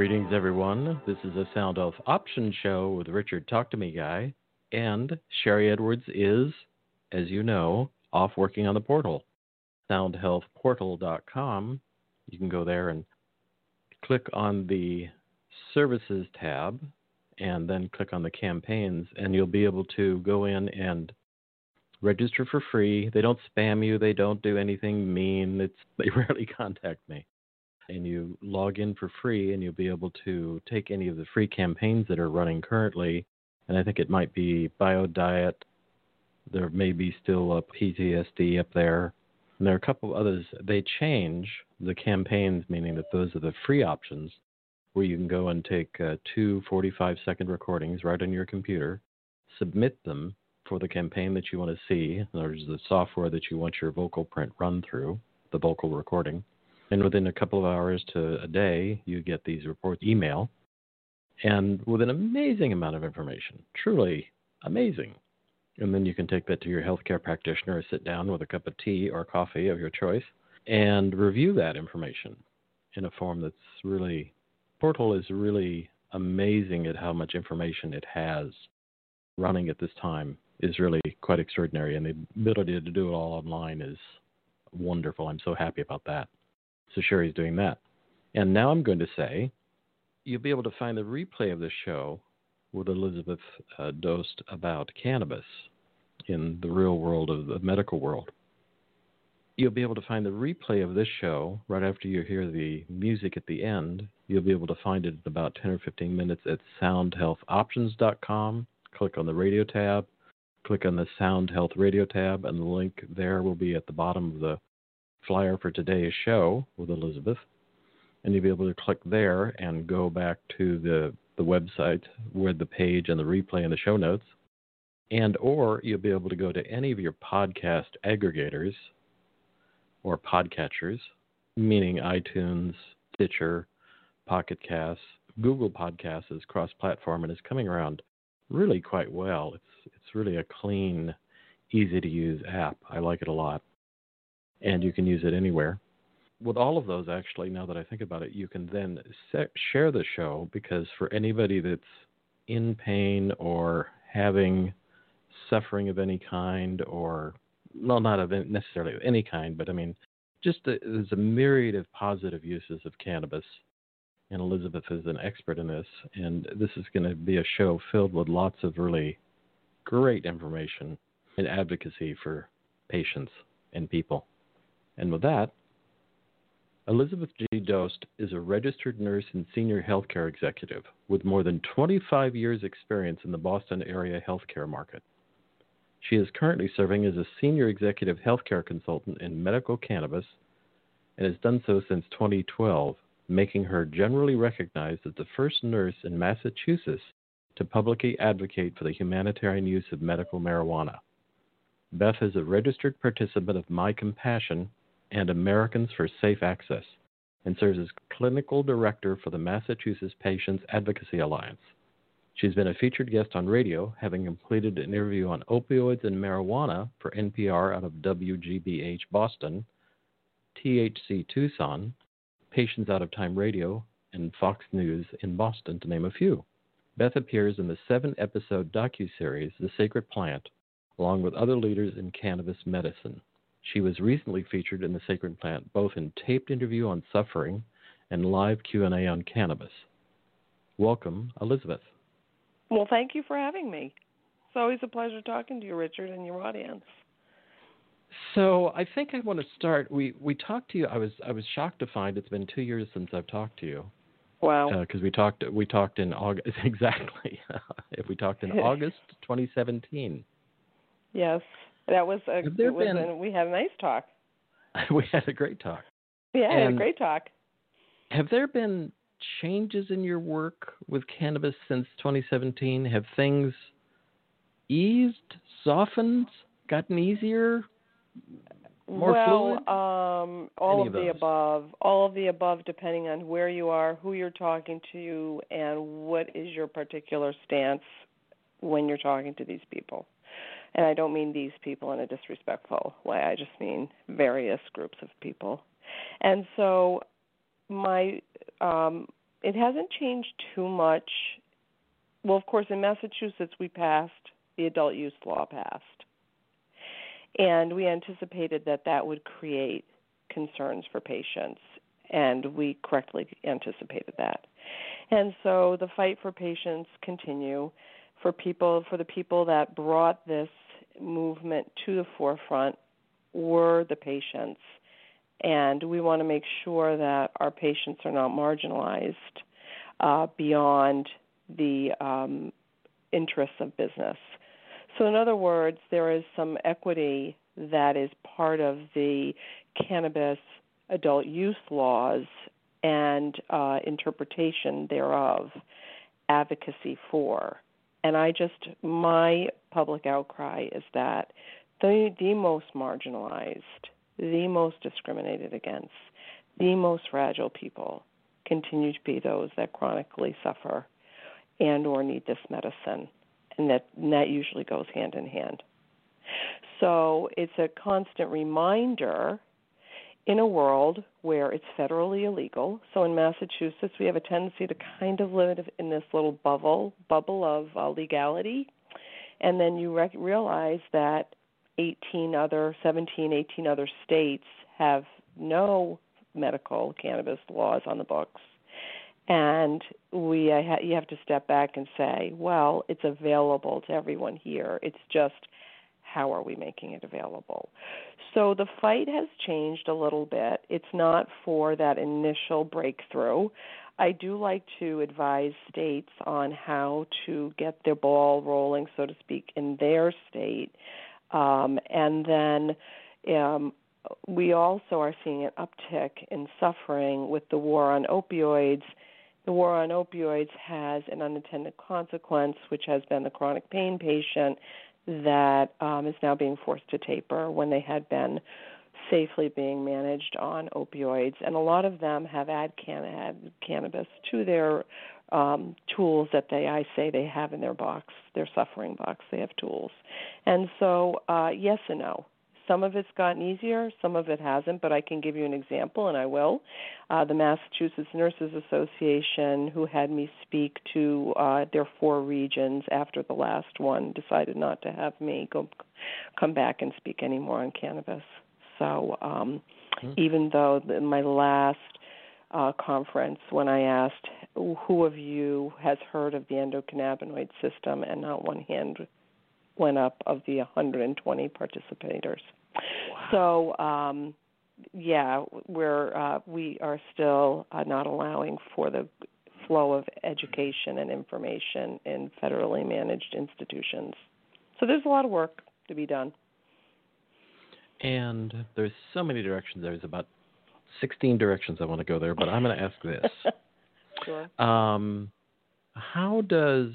Greetings, everyone. This is a Sound Health Option Show with Richard Talk to Me Guy, and Sherry Edwards is, as you know, off working on the portal, soundhealthportal.com. You can go there and click on the Services tab, and then click on the Campaigns, and you'll be able to go in and register for free. They don't spam you. They don't do anything mean. They rarely contact me. And you log in for free, and you'll be able to take any of the free campaigns that are running currently. And I think it might be BioDiet. There may be still a PTSD up there. And there are a couple others. They change the campaigns, meaning that those are the free options, where you can go and take two 45-second recordings right on your computer, submit them for the campaign that you want to see. There's the software that you want your vocal print run through, the vocal recording. And within a couple of hours to a day, you get these reports email, and with an amazing amount of information, truly amazing. And then you can take that to your healthcare practitioner, sit down with a cup of tea or coffee of your choice, and review that information in a form that's really, Portal is really amazing at how much information it has running at this time is really quite extraordinary. And the ability to do it all online is wonderful. I'm so happy about that. So Sherry's doing that. And now I'm going to say you'll be able to find the replay of this show with Elizabeth Dost about cannabis in the real world of the medical world. You'll be able to find the replay of this show right after you hear the music at the end. You'll be able to find it in about 10 or 15 minutes at soundhealthoptions.com. Click on the radio tab. Click on the Sound Health Radio tab, and the link there will be at the bottom of the flyer for today's show with Elizabeth, and you'll be able to click there and go back to the website with the page and the replay and the show notes, and or you'll be able to go to any of your podcast aggregators or podcatchers, meaning iTunes, Stitcher, Pocket Casts. Google Podcasts is cross-platform and is coming around really quite well. It's really a clean, easy-to-use app. I like it a lot. And you can use it anywhere. With all of those, actually, now that I think about it, you can then share the show, because for anybody that's in pain or suffering of any kind, or, well, not of necessarily of any kind, but I mean, just there's a myriad of positive uses of cannabis. And Elizabeth is an expert in this. And this is going to be a show filled with lots of really great information and advocacy for patients and people. And with that, Elizabeth G. Dost is a registered nurse and senior healthcare executive with more than 25 years' experience in the Boston area healthcare market. She is currently serving as a senior executive healthcare consultant in medical cannabis and has done so since 2012, making her generally recognized as the first nurse in Massachusetts to publicly advocate for the humanitarian use of medical marijuana. Beth is a registered participant of My Compassion and Americans for Safe Access, and serves as clinical director for the Massachusetts Patients Advocacy Alliance. She's been a featured guest on radio, having completed an interview on opioids and marijuana for NPR out of WGBH Boston, THC Tucson, Patients Out of Time Radio, and Fox News in Boston, to name a few. Beth appears in the 7-episode docuseries The Sacred Plant, along with other leaders in cannabis medicine. She was recently featured in The Sacred Plant, both in taped interview on suffering and live Q&A on cannabis. Welcome, Elizabeth. Well, thank you for having me. It's always a pleasure talking to you, Richard, and your audience. So I think I want to start. We talked to you. I was shocked to find it's been 2 years since I've talked to you. Wow. Because we talked in August. Exactly. We talked in August 2017. Yes. That was we had a nice talk. We had a great talk. Yeah, and had a great talk. Have there been changes in your work with cannabis since 2017? Have things eased, softened, gotten easier, more fluid? All of the above. All of the above, depending on where you are, who you're talking to, and what is your particular stance when you're talking to these people. And I don't mean these people in a disrespectful way. I just mean various groups of people. And so my It hasn't changed too much. Well, of course, in Massachusetts, we passed, the adult use law passed. And we anticipated that that would create concerns for patients, and we correctly anticipated that. And so the fight for patients continue for the people that brought this movement to the forefront were the patients. And we want to make sure that our patients are not marginalized beyond the interests of business. So in other words, there is some equity that is part of the cannabis adult use laws and interpretation thereof, advocacy for. And my public outcry is that the most marginalized, the most discriminated against, the most fragile people continue to be those that chronically suffer and or need this medicine. And that usually goes hand in hand. So it's a constant reminder in a world where it's federally illegal. So in Massachusetts, we have a tendency to kind of live in this little bubble of legality. And then you realize that 17, 18 other states have no medical cannabis laws on the books. And you have to step back and say, well, it's available to everyone here. It's just how are we making it available? So the fight has changed a little bit. It's not for that initial breakthrough. I do like to advise states on how to get their ball rolling, so to speak, in their state. And then we also are seeing an uptick in suffering with the war on opioids. The war on opioids has an unintended consequence, which has been the chronic pain patient that is now being forced to taper when they had been safely being managed on opioids. And a lot of them have add cannabis to their tools that they have in their box, their suffering box. They have tools. And so yes and no. Some of it's gotten easier, some of it hasn't, but I can give you an example, and I will. The Massachusetts Nurses Association, who had me speak to their four regions after the last one, decided not to have me come back and speak anymore on cannabis. So even though in my last conference, when I asked, who of you has heard of the endocannabinoid system, and not one hand went up of the 120 participators. Wow. So, we are still not allowing for the flow of education and information in federally managed institutions. So there's a lot of work to be done. And there's so many directions. There's about 16 directions I want to go there, but I'm going to ask this. Sure. How does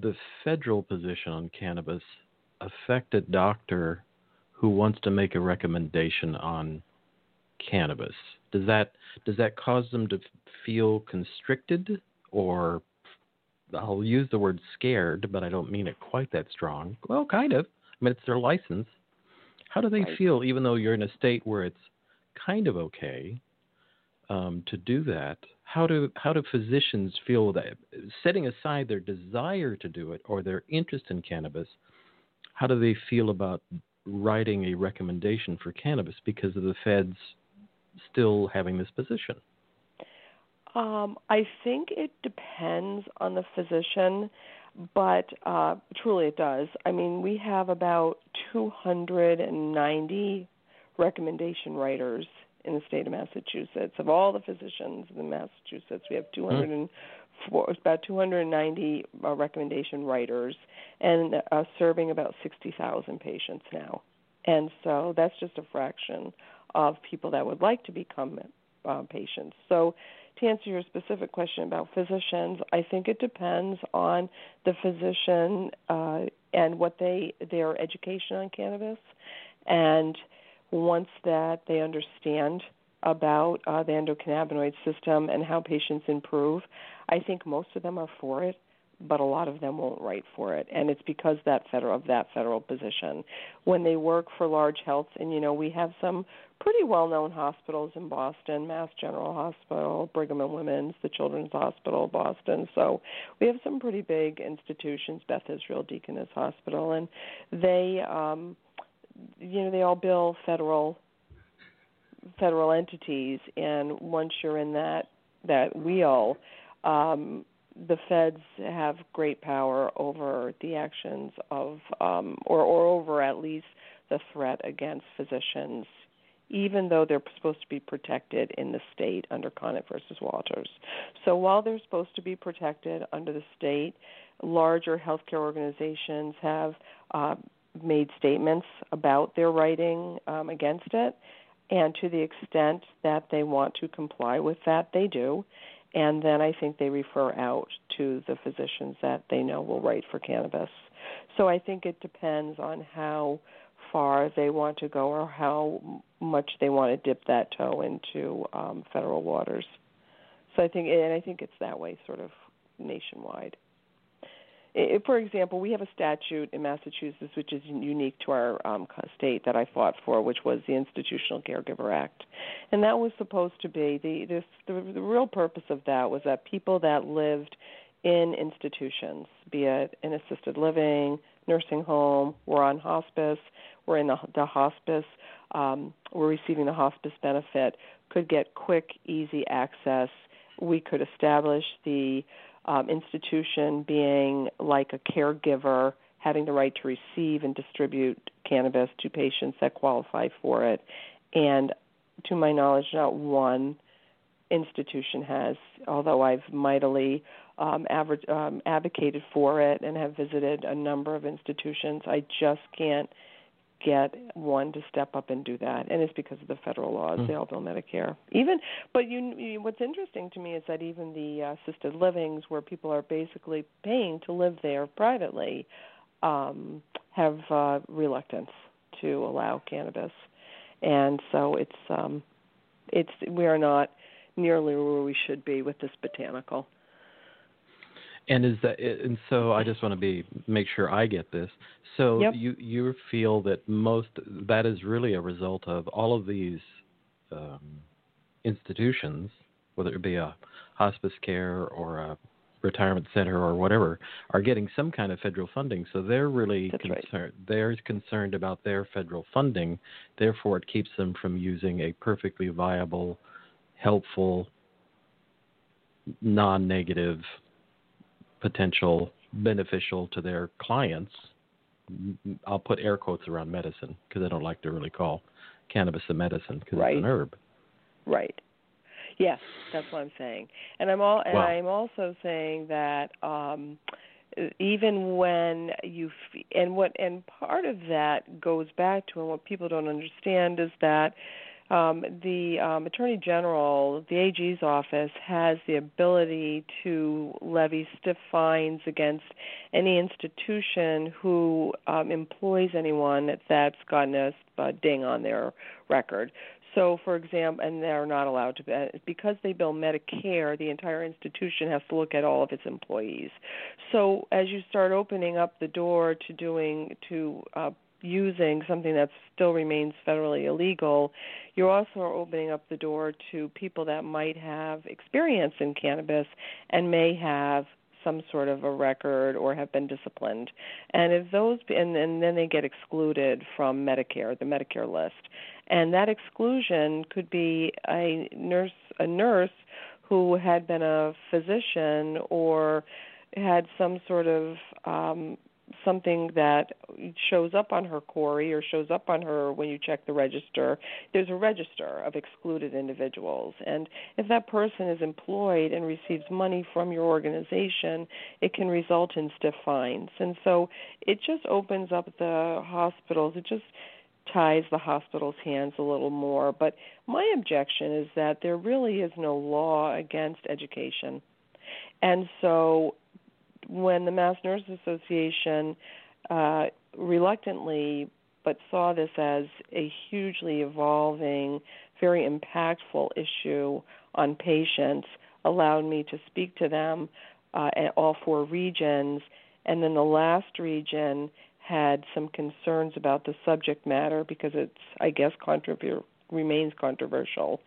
the federal position on cannabis affect a doctor who wants to make a recommendation on cannabis? Does that cause them to feel constricted, or I'll use the word scared, but I don't mean it quite that strong. Well, kind of. I mean, it's their license. How do they feel, even though you're in a state where it's kind of okay to do that? How do physicians feel that, setting aside their desire to do it or their interest in cannabis, how do they feel about writing a recommendation for cannabis because of the feds still having this position? I think it depends on the physician, but truly it does. I mean, we have about 290 recommendation writers in the state of Massachusetts. Of all the physicians in Massachusetts, we have 290 recommendation writers, and are serving about 60,000 patients now. And so that's just a fraction of people that would like to become patients. So to answer your specific question about physicians, I think it depends on the physician and what their education on cannabis, and once that they understand about the endocannabinoid system and how patients improve, I think most of them are for it. but a lot of them won't write for it. And it's because of that federal position. When they work for large health, and, you know, we have some pretty well-known hospitals in Boston, Mass General Hospital, Brigham and Women's, the Children's Hospital of Boston. So we have some pretty big institutions, Beth Israel Deaconess Hospital, and they, you know, they all bill federal entities. And once you're in that wheel, the feds have great power over the actions of, or over at least the threat against physicians, even though they're supposed to be protected in the state under Conant versus Walters. So while they're supposed to be protected under the state, larger healthcare organizations have made statements about their writing against it, and to the extent that they want to comply with that, they do. And then I think they refer out to the physicians that they know will write for cannabis. So I think it depends on how far they want to go or how much they want to dip that toe into federal waters. So I think it's that way sort of nationwide. For example, we have a statute in Massachusetts which is unique to our state that I fought for, which was the Institutional Caregiver Act. And that was supposed to be, the real purpose of that was that people that lived in institutions, be it in assisted living, nursing home, were on hospice, were in the hospice, were receiving the hospice benefit, could get quick, easy access. We could establish the institution being like a caregiver, having the right to receive and distribute cannabis to patients that qualify for it. And to my knowledge, not one institution has, although I've mightily advocated for it and have visited a number of institutions, I just can't get one to step up and do that, and it's because of the federal laws. They all bill Medicare. What's interesting to me is that even the assisted livings, where people are basically paying to live there privately, have reluctance to allow cannabis, and so it's we are not nearly where we should be with this botanical. And is that? And so I just want to make sure I get this. So yep. You feel that that is really a result of all of these institutions, whether it be a hospice care or a retirement center or whatever, are getting some kind of federal funding. So they're really concerned. Right. They're concerned about their federal funding. Therefore, it keeps them from using a perfectly viable, helpful, non-negative, potential beneficial to their clients. I'll put air quotes around medicine because I don't like to really call cannabis a medicine because It's an herb. Right. Yes, that's what I'm saying. And I'm also saying that even when you part of that goes back to, and what people don't understand is that the Attorney General, the AG's office, has the ability to levy stiff fines against any institution who employs anyone that's gotten a ding on their record. So, for example, and they're not allowed to, because they bill Medicare, the entire institution has to look at all of its employees. So as you start opening up the door to using something that still remains federally illegal, you're also opening up the door to people that might have experience in cannabis and may have some sort of a record or have been disciplined. And if those, and then they get excluded from Medicare, the Medicare list. And that exclusion could be a nurse who had been a physician or had some sort of something that shows up on her query or shows up on her when you check the register. There's a register of excluded individuals. And if that person is employed and receives money from your organization, it can result in stiff fines. And so it just opens up the hospitals. It just ties the hospital's hands a little more. But my objection is that there really is no law against education. And so when the Mass Nurses Association reluctantly but saw this as a hugely evolving, very impactful issue on patients, allowed me to speak to them in all four regions. And then the last region had some concerns about the subject matter because it's, I guess, remains controversial.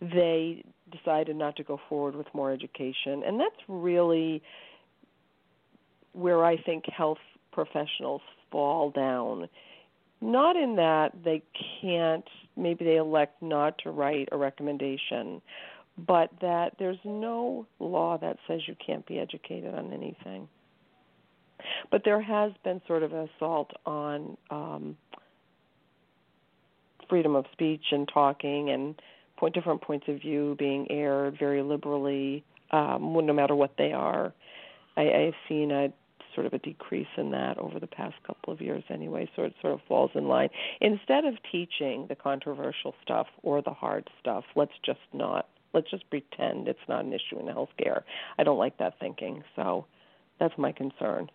They decided not to go forward with more education. And that's really where I think health professionals fall down. Not in that they can't, maybe they elect not to write a recommendation, but that there's no law that says you can't be educated on anything. But there has been sort of an assault on freedom of speech and talking and different points of view being aired very liberally, no matter what they are. I've seen a sort of a decrease in that over the past couple of years anyway, so it sort of falls in line. Instead of teaching the controversial stuff or the hard stuff, let's just pretend it's not an issue in healthcare. I don't like that thinking, so that's my concern.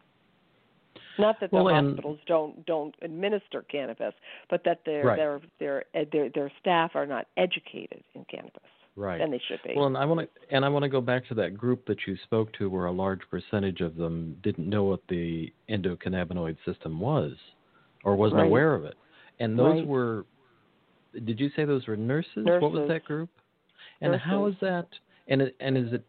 Not that the hospitals don't administer cannabis, but that their staff are not educated in cannabis. Right. And they should be. Well, and I want to go back to that group that you spoke to where a large percentage of them didn't know what the endocannabinoid system was or wasn't aware of it. And those were, did you say those were nurses? What was that group? And how is that, and is it,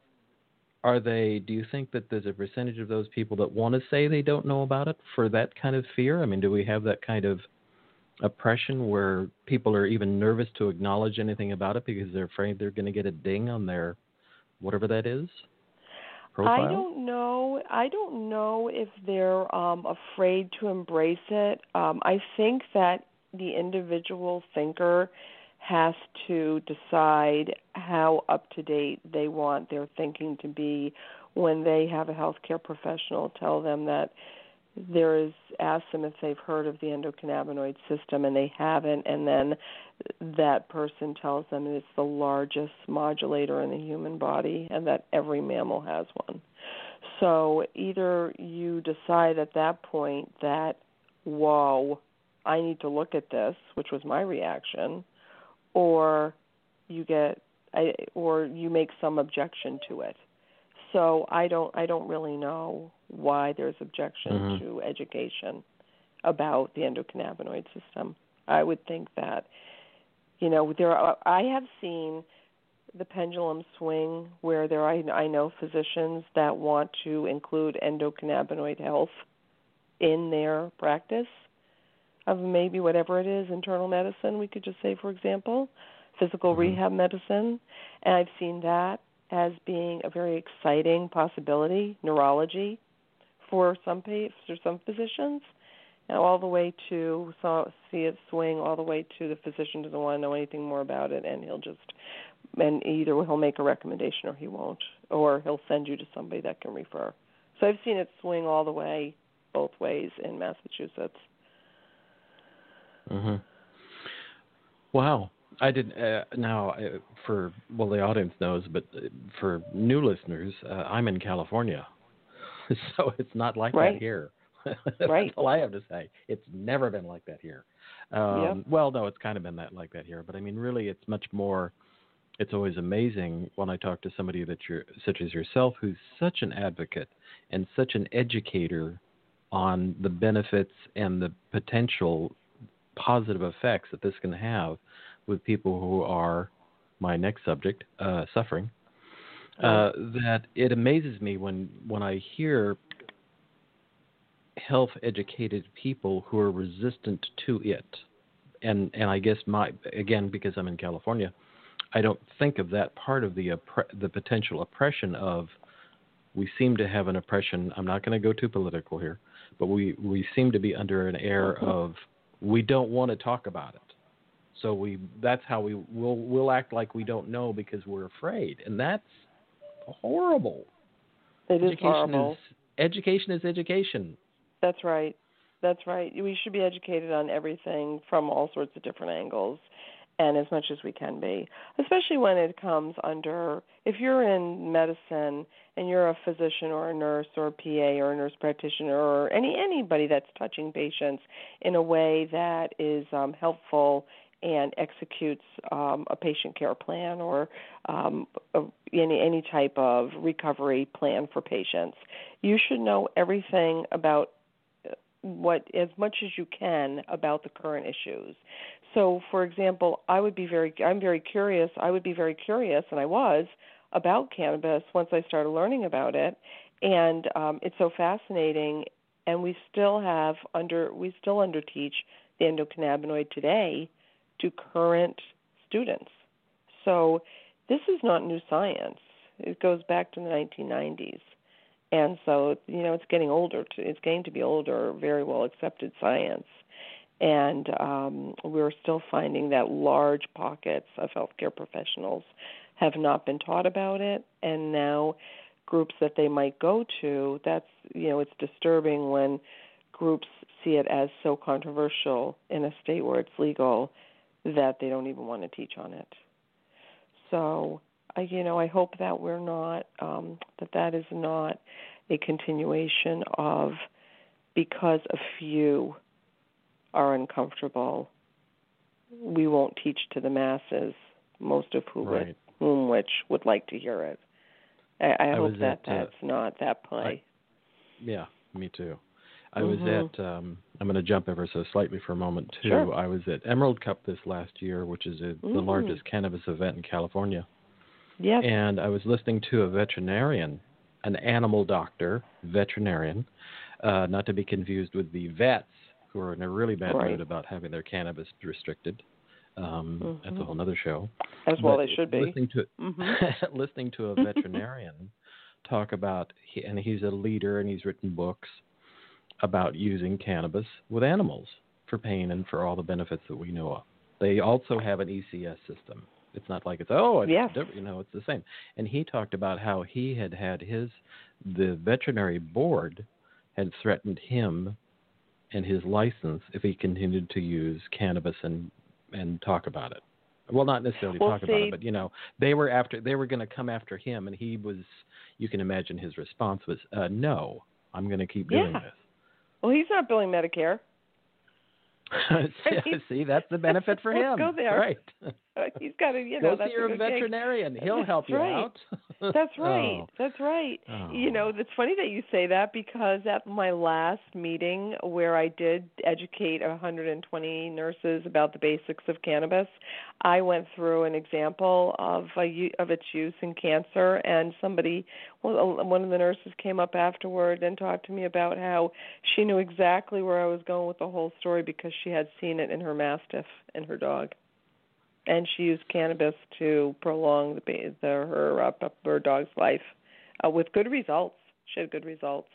do you think that there's a percentage of those people that want to say they don't know about it for that kind of fear? I mean, do we have that kind of oppression where people are even nervous to acknowledge anything about it because they're afraid they're going to get a ding on their whatever that is? Profile? I don't know if they're afraid to embrace it. I think that the individual thinker has to decide how up-to-date they want their thinking to be when they have a healthcare professional tell them that ask them if they've heard of the endocannabinoid system and they haven't, and then that person tells them it's the largest modulator in the human body and that every mammal has one. So either you decide at that point that, whoa, I need to look at this, which was my reaction, or you make some objection to it. So I don't really know why there's objection to education about the endocannabinoid system. I would think that, I have seen the pendulum swing where I know physicians that want to include endocannabinoid health in their practice of maybe whatever it is, internal medicine, we could just say, for example, physical rehab medicine. And I've seen that as being a very exciting possibility, neurology for some physicians, and all the way to see it swing all the way to the physician doesn't want to know anything more about it, and either he'll make a recommendation or he won't, or he'll send you to somebody that can refer. So I've seen it swing all the way, both ways in Massachusetts. Wow. I didn't the audience knows, but for new listeners, I'm in California, so it's not like that here. That's all I have to say. It's never been like that here. Well, no, it's kind of been like that here, but I mean, really, it's much more. It's always amazing when I talk to somebody such as yourself, who's such an advocate and such an educator on the benefits and the potential positive effects that this can have with people who are, my next subject, suffering, that it amazes me when I hear health-educated people who are resistant to it. And I guess because I'm in California, I don't think of that part of the potential oppression of, we seem to have an oppression, I'm not going to go too political here, but we seem to be under an air of, we don't want to talk about it. So that's how we'll act like we don't know because we're afraid. And that's horrible. It is horrible. Education is education. That's right. That's right. We should be educated on everything from all sorts of different angles and as much as we can be, especially when it comes under, if you're in medicine and you're a physician or a nurse or a PA or a nurse practitioner or anybody that's touching patients in a way that is helpful and executes a patient care plan or any type of recovery plan for patients. You should know everything about as much as you can about the current issues. So, for example, I would be very curious, and I was, about cannabis once I started learning about it, and it's so fascinating. And we still underteach the endocannabinoid today to current students. So this is not new science. It goes back to the 1990s. And so, it's getting older. It's getting to be older, very well-accepted science. And we're still finding that large pockets of healthcare professionals have not been taught about it. And now groups that they might go to, it's disturbing when groups see it as so controversial in a state where it's legal that they don't even want to teach on it. So I hope that we're not, that is not a continuation of because a few are uncomfortable, we won't teach to the masses, most of whom would like to hear it. I hope that's not that play. Yeah, me too. I was at, I'm going to jump ever so slightly for a moment too. Sure. I was at Emerald Cup this last year, which is the largest cannabis event in California. Yep. And I was listening to a veterinarian, an animal doctor, veterinarian, not to be confused with the vets who are in a really bad mood about having their cannabis restricted. That's a whole other show. As well they should be. Listening to a veterinarian talk about, and he's a leader and he's written books about using cannabis with animals for pain and for all the benefits that we know of. They also have an ECS system. It's not like it's the same. And he talked about how he had the veterinary board had threatened him and his license if he continued to use cannabis and talk about it. Well, not necessarily about it, but they were going to come after him, and he was. You can imagine his response was, "No, I'm going to keep doing this." Well, he's not billing Medicare. See, that's the benefit for him. Go there. Right. He's got to, go see your veterinarian. He'll help you out. That's right. That's right. Oh. It's funny that you say that because at my last meeting where I did educate 120 nurses about the basics of cannabis, I went through an example of its use in cancer, and one of the nurses came up afterward and talked to me about how she knew exactly where I was going with the whole story because she had seen it in her mastiff and her dog. And she used cannabis to prolong her dog's life with good results. She had good results.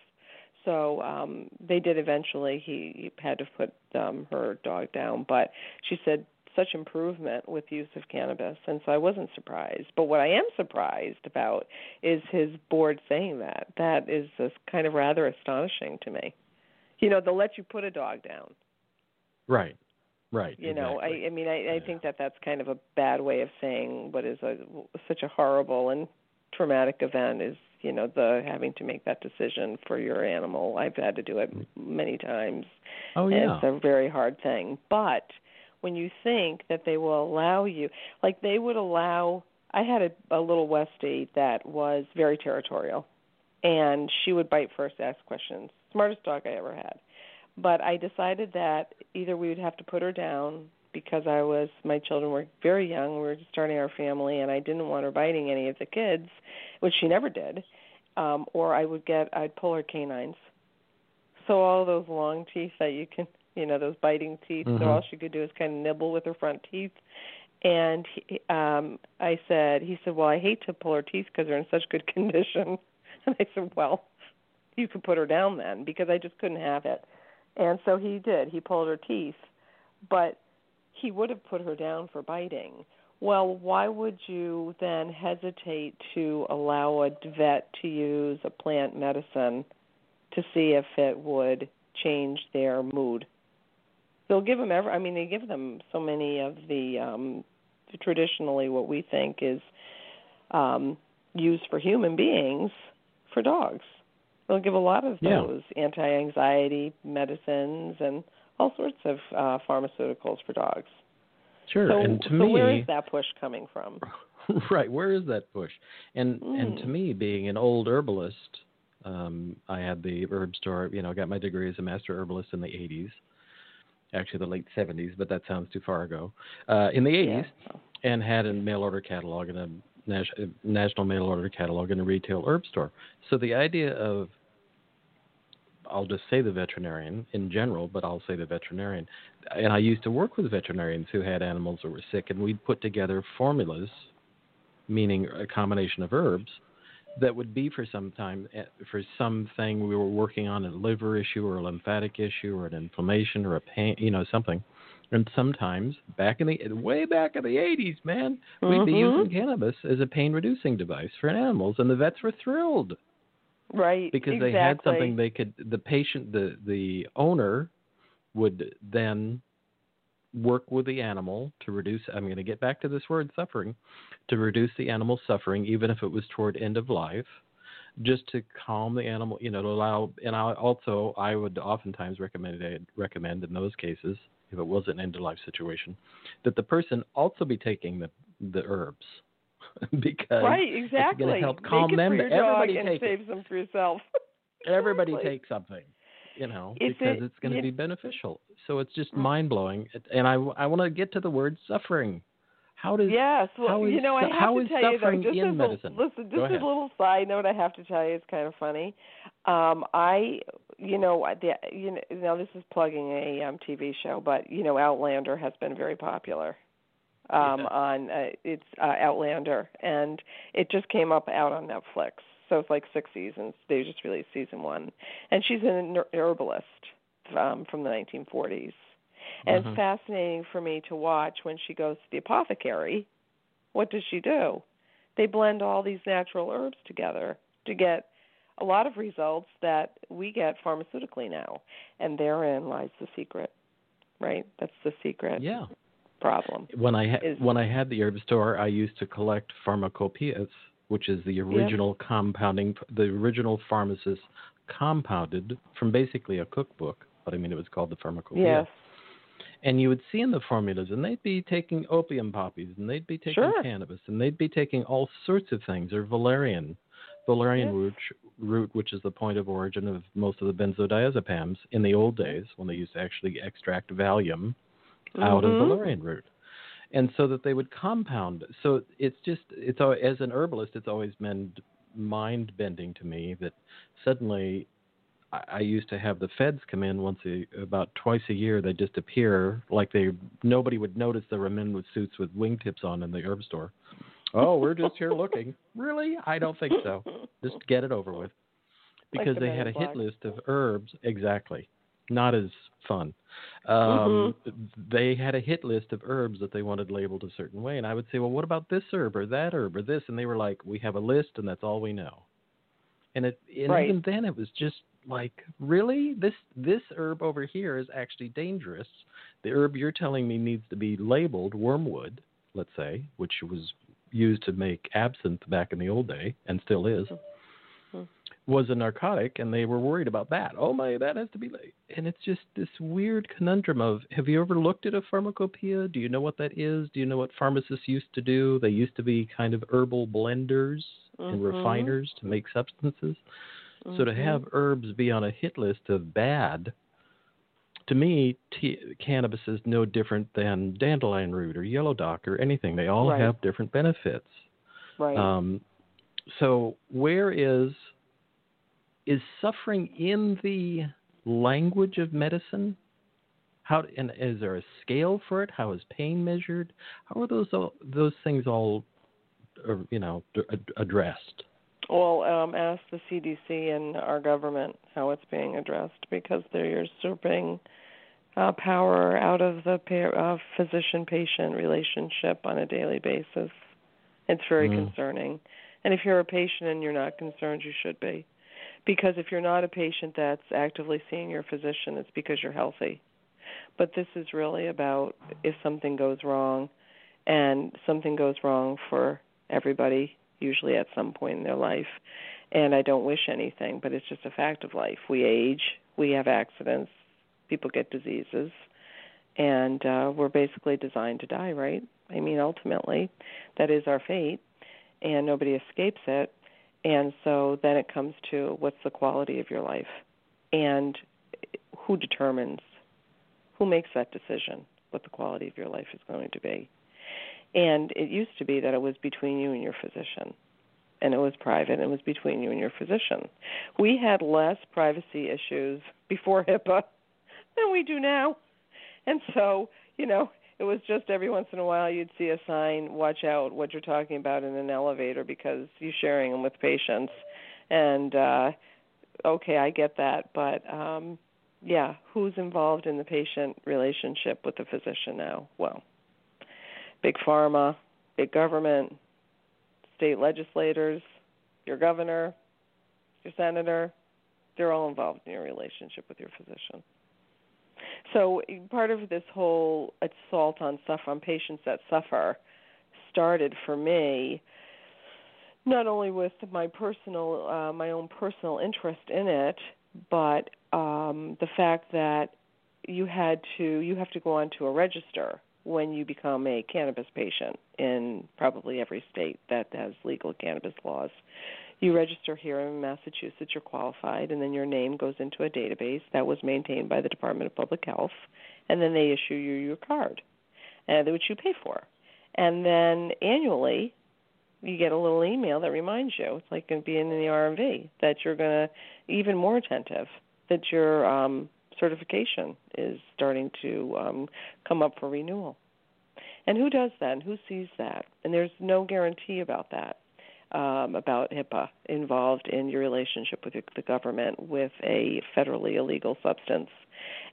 So they did eventually. He had to put her dog down. But she said such improvement with use of cannabis. And so I wasn't surprised. But what I am surprised about is his board saying that. That is just kind of rather astonishing to me. They'll let you put a dog down. Right. Right. Exactly. I think that's kind of a bad way of saying what is such a horrible and traumatic event is, the having to make that decision for your animal. I've had to do it many times. Oh, yeah. It's a very hard thing. But when you think that they will allow you, like they would allow, I had a little Westie that was very territorial, and she would bite first, ask questions. Smartest dog I ever had. But I decided that either we would have to put her down because my children were very young. We were just starting our family, and I didn't want her biting any of the kids, which she never did, or I'd pull her canines. So all those long teeth that you can, those biting teeth, so all she could do is kind of nibble with her front teeth. And he said, well, I hate to pull her teeth because they're in such good condition. And I said, well, you could put her down then because I just couldn't have it. And so he did. He pulled her teeth, but he would have put her down for biting. Well, why would you then hesitate to allow a vet to use a plant medicine to see if it would change their mood? They'll give them they give them so many of the traditionally what we think is used for human beings for dogs. They'll give a lot of those anti-anxiety medicines and all sorts of pharmaceuticals for dogs. Sure. So, and to me, where is that push coming from? Right. Where is that push? And to me, being an old herbalist, I had the herb store, got my degree as a master herbalist in the 80s, actually the late 70s, but that sounds too far ago, in the 80s, and had a mail order catalog and a national mail order catalog and a retail herb store. So the idea of, I'll just say the veterinarian in general, but I'll say the veterinarian. And I used to work with veterinarians who had animals that were sick, and we'd put together formulas, meaning a combination of herbs, that would be for something we were working on, a liver issue or a lymphatic issue or an inflammation or a pain, something. And sometimes way back in the 80s, man, we'd be using cannabis as a pain-reducing device for animals, and the vets were thrilled. Right, because they had something the owner would then work with the animal to reduce, I'm going to get back to this word suffering, to reduce the animal's suffering, even if it was toward end of life, just to calm the animal, to allow, and I would oftentimes recommend in those cases, if it was an end of life situation, that the person also be taking the herbs. Because it's going to help calm them. Everybody take it. Save them for yourself. Everybody take something, because it's going to be beneficial. So it's just mind blowing. And I want to get to the word suffering. How does suffering in medicine? Listen, just a little side note I have to tell you, it's kind of funny. Now this is plugging a TV show, but Outlander has been very popular. It's Outlander, and it just came out on Netflix. So it's like 6 seasons. They just released season 1, and she's an herbalist from the 1940s. And it's fascinating for me to watch when she goes to the apothecary. What does she do? They blend all these natural herbs together to get a lot of results that we get pharmaceutically now. And therein lies the secret, right? That's the secret. Yeah. Problem. When I had the herb store, I used to collect pharmacopoeias, which is the original compounding. The original pharmacist compounded from basically a cookbook, but it was called the pharmacopoeia. Yes. And you would see in the formulas, and they'd be taking opium poppies, and they'd be taking cannabis, and they'd be taking all sorts of things, or valerian root, which is the point of origin of most of the benzodiazepams in the old days when they used to actually extract Valium out of valerian root, and so that they would compound. So it's as an herbalist, it's always been mind-bending to me that suddenly I used to have the feds come in about twice a year. They just appear like nobody would notice there were men with suits with wingtips on in the herb store. Oh, we're just here looking. Really? I don't think so. Just get it over with, because they had a hit list of herbs. Exactly. Not as fun. They had a hit list of herbs that they wanted labeled a certain way. And I would say, well, what about this herb or that herb or this? And they were like, we have a list and that's all we know. And even then it was just like, really? This herb over here is actually dangerous. The herb you're telling me needs to be labeled wormwood, let's say, which was used to make absinthe back in the old day and still is. Was a narcotic, and they were worried about that. Oh my, that has to be late. And it's just this weird conundrum of, have you ever looked at a pharmacopoeia? Do you know what that is? Do you know what pharmacists used to do? They used to be kind of herbal blenders and refiners to make substances. So to have herbs be on a hit list of bad, to me, cannabis is no different than dandelion root or yellow dock or anything. They all have different benefits. Right. So where is suffering in the language of medicine? And is there a scale for it? How is pain measured? How are those things all, addressed? Well, ask the CDC and our government how it's being addressed, because they're usurping power out of the physician-patient relationship on a daily basis. It's very concerning. And if you're a patient and you're not concerned, you should be. Because if you're not a patient that's actively seeing your physician, it's because you're healthy. But this is really about if something goes wrong, and something goes wrong for everybody, usually at some point in their life. And I don't wish anything, but it's just a fact of life. We age, we have accidents, people get diseases, and we're basically designed to die, right? I mean, ultimately, that is our fate, and nobody escapes it. And so then it comes to what's the quality of your life, and who determines, who makes that decision, what the quality of your life is going to be. And it used to be that it was between you and your physician, and it was private, and it was between you and your physician. We had less privacy issues before HIPAA than we do now. And so, you know, it was just every once in a while you'd see a sign, watch out what you're talking about in an elevator because you're sharing them with patients. And, okay, I get that. But, yeah, who's involved in the patient relationship with the physician now? Well, big pharma, big government, state legislators, your governor, your senator, they're all involved in your relationship with your physician. So part of this whole assault on patients that suffer started for me not only with my personal, my own personal interest in it, but the fact that you have to go onto a register when you become a cannabis patient in probably every state that has legal cannabis laws. You register here in Massachusetts, you're qualified, and then your name goes into a database that was maintained by the Department of Public Health, and then they issue you your card, which you pay for. And then annually, you get a little email that reminds you, it's like being in the RMV, that you're going to, even more attentive, that your certification is starting to come up for renewal. And who does that, and who sees that? And there's no guarantee about that. About HIPAA involved in your relationship with the government with a federally illegal substance.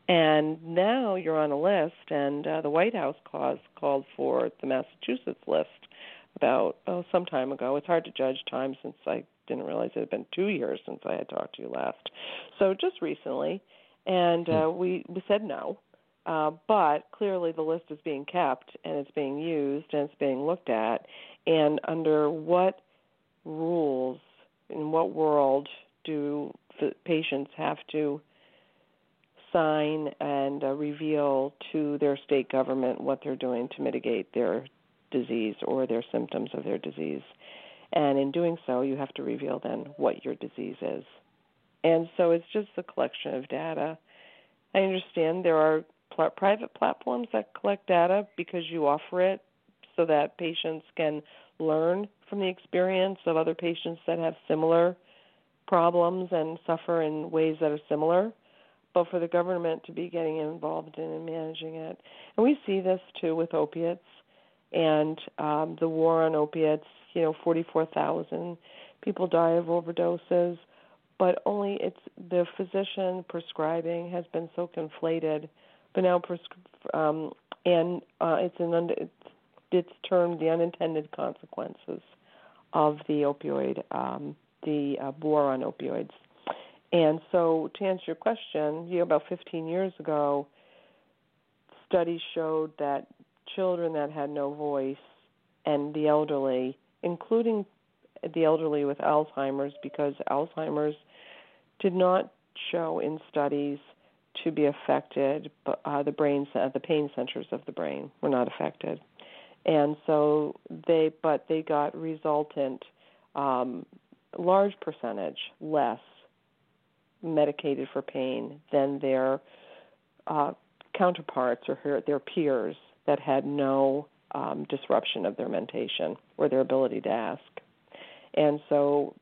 And now you're on a list, and the White House called for the Massachusetts list about some time ago. It's hard to judge time since I didn't realize it had been 2 years since I had talked to you last. So just recently, and we said no. But clearly the list is being kept, and it's being used, and it's being looked at. And under what rules, in what world do the patients have to sign and reveal to their state government what they're doing to mitigate their disease or their symptoms of their disease? And in doing so, you have to reveal then what your disease is. And so it's just a collection of data. I understand there are private platforms that collect data because you offer it so that patients can learn from the experience of other patients that have similar problems and suffer in ways that are similar, but for the government to be getting involved in and managing it. And we see this, too, with opiates and the war on opiates. You know, 44,000 people die of overdoses, but only it's the physician prescribing has been so conflated, but now it's termed the unintended consequences of the opioid, the war on opioids. And so to answer your question, about 15 years ago, studies showed that children that had no voice and the elderly, including the elderly with Alzheimer's, because Alzheimer's did not show in studies to be affected, but the pain centers of the brain were not affected. And so they got resultant large percentage less medicated for pain than their counterparts or their peers that had no disruption of their mentation or their ability to ask. And so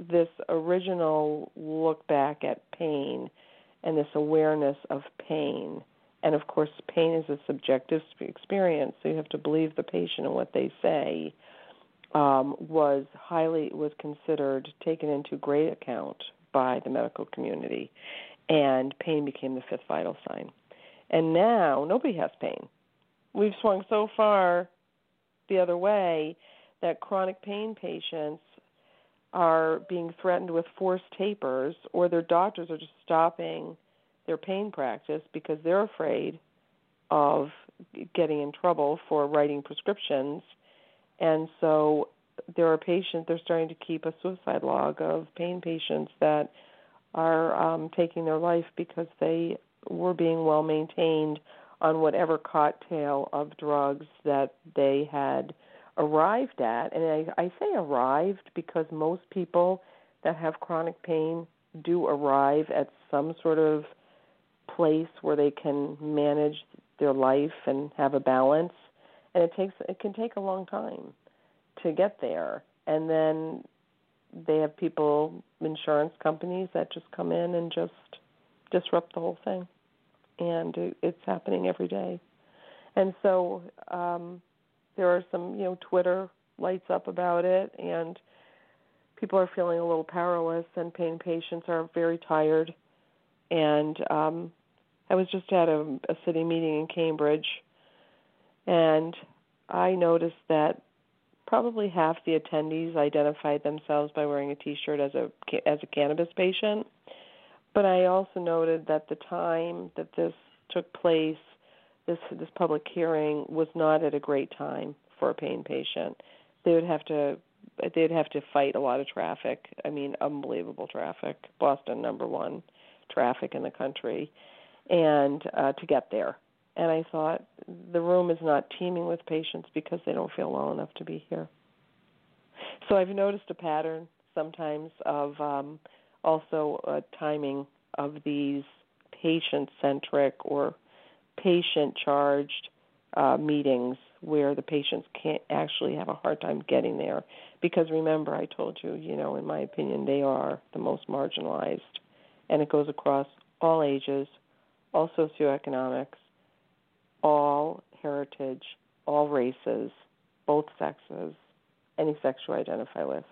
this original look back at pain and this awareness of pain. And, of course, pain is a subjective experience, so you have to believe the patient and what they say, was considered taken into great account by the medical community, and pain became the fifth vital sign. And now nobody has pain. We've swung so far the other way that chronic pain patients are being threatened with forced tapers, or their doctors are just stopping their pain practice because they're afraid of getting in trouble for writing prescriptions. And so there are patients, they're starting to keep a suicide log of pain patients that are taking their life because they were being well maintained on whatever cocktail of drugs that they had arrived at. And I say arrived because most people that have chronic pain do arrive at some sort of place where they can manage their life and have a balance. And it can take a long time to get there. And then they have people, insurance companies, that just come in and just disrupt the whole thing. And it's happening every day. And so there are some, Twitter lights up about it, and people are feeling a little powerless, and pain patients are very tired. And I was just at a city meeting in Cambridge, and I noticed that probably half the attendees identified themselves by wearing a T-shirt as a cannabis patient. But I also noted that the time that this took place, this public hearing, was not at a great time for a pain patient. They'd have to fight a lot of traffic. I mean, unbelievable traffic. Boston, number one traffic in the country, and to get there. And I thought, the room is not teeming with patients because they don't feel well enough to be here. So I've noticed a pattern sometimes of also timing of these patient-centric or patient-charged meetings where the patients can't actually have a hard time getting there. Because remember, I told you, in my opinion, they are the most marginalized. And it goes across all ages, all socioeconomics, all heritage, all races, both sexes, any sex you identify with.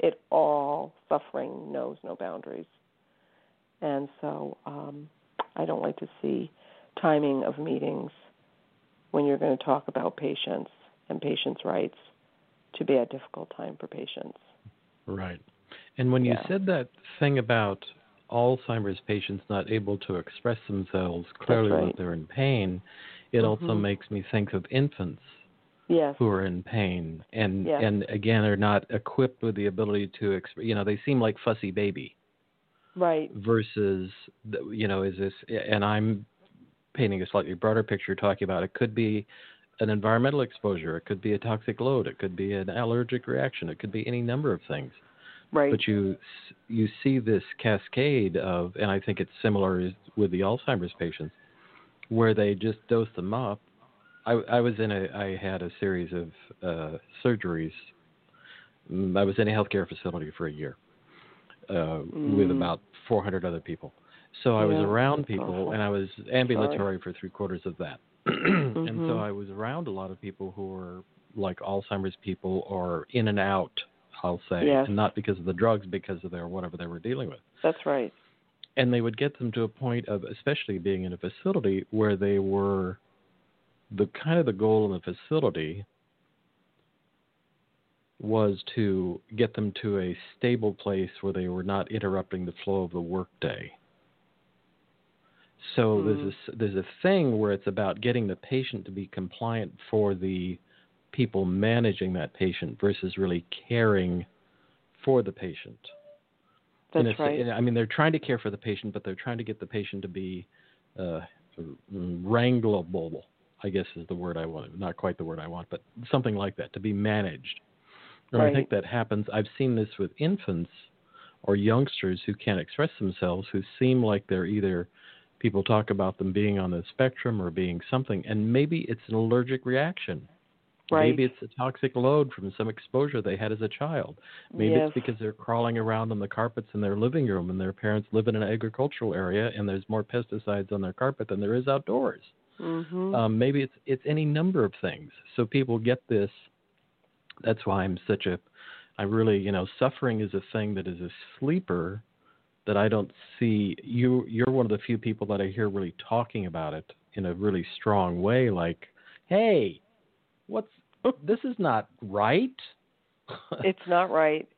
It all suffering knows no boundaries. And so I don't like to see timing of meetings when you're going to talk about patients and patients' rights to be a difficult time for patients. Right. And when you said that thing about Alzheimer's patients not able to express themselves clearly when they're in pain, it also makes me think of infants who are in pain and, and again, are not equipped with the ability to express, they seem like fussy baby. Right. Versus, and I'm painting a slightly broader picture talking about it could be an environmental exposure. It could be a toxic load. It could be an allergic reaction. It could be any number of things. Right. But you see this cascade of, and I think it's similar with the Alzheimer's patients, where they just dose them up. I had a series of surgeries. I was in a healthcare facility for a year with about 400 other people. So I was around people, and I was ambulatory for three-quarters of that. And so I was around a lot of people who were like Alzheimer's people or in and out, I'll say, and not because of the drugs, because of their whatever they were dealing with. That's right. And they would get them to a point of, especially being in a facility where they were, the kind of the goal in the facility was to get them to a stable place where they were not interrupting the flow of the workday. So there's a thing where it's about getting the patient to be compliant for the people managing that patient versus really caring for the patient. That's right. I mean, they're trying to care for the patient, but they're trying to get the patient to be wrangleable, I guess is the word I want. Not quite the word I want, but something like that, to be managed. And right. I think that happens. I've seen this with infants or youngsters who can't express themselves, who seem like they're either, people talk about them being on the spectrum or being something, and maybe it's an allergic reaction. Right. Maybe it's a toxic load from some exposure they had as a child. Maybe it's because they're crawling around on the carpets in their living room and their parents live in an agricultural area and there's more pesticides on their carpet than there is outdoors. Mm-hmm. Maybe it's any number of things. So people get this. That's why I'm such a – I really, suffering is a thing that is a sleeper that I don't see. You're one of the few people that I hear really talking about it in a really strong way, like, hey – this is not right. It's not right.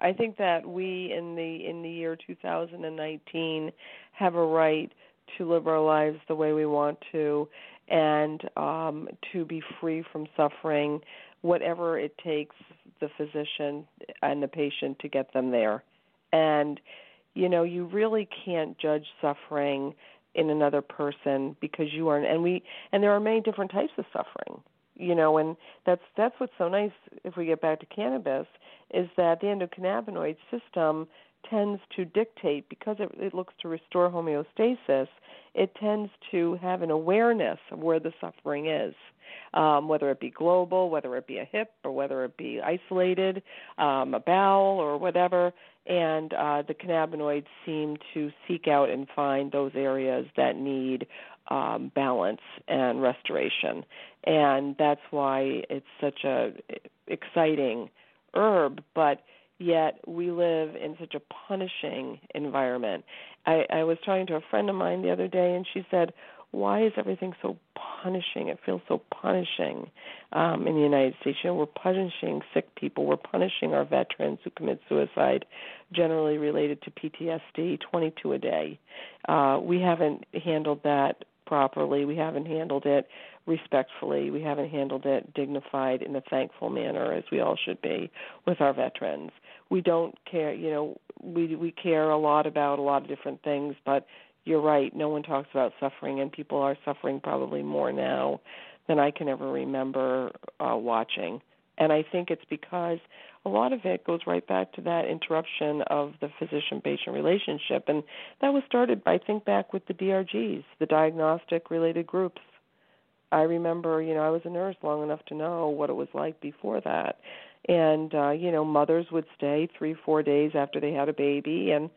I think that we in the year 2019 have a right to live our lives the way we want to, and to be free from suffering, whatever it takes the physician and the patient to get them there. And you really can't judge suffering in another person because you are, and there are many different types of suffering, you know, and that's what's so nice. If we get back to cannabis, is that the endocannabinoid system tends to dictate, because it looks to restore homeostasis, it tends to have an awareness of where the suffering is, whether it be global, whether it be a hip, or whether it be isolated, a bowel, or whatever, and the cannabinoids seem to seek out and find those areas that need balance and restoration, and that's why it's such an exciting herb, but yet we live in such a punishing environment. I was talking to a friend of mine the other day, and she said, why is everything so punishing? It feels so punishing in the United States. You know, we're punishing sick people. We're punishing our veterans who commit suicide, generally related to PTSD, 22 a day. We haven't handled that properly. We haven't handled it respectfully. We haven't handled it dignified in a thankful manner, as we all should be, with our veterans. We don't care, you know, we care a lot about a lot of different things, but you're right, no one talks about suffering, and people are suffering probably more now than I can ever remember watching. And I think it's because a lot of it goes right back to that interruption of the physician-patient relationship. And that was started, I think, back with the DRGs, the diagnostic-related groups. I remember, you know, I was a nurse long enough to know what it was like before that. And, you know, mothers would stay 3-4 days after they had a baby and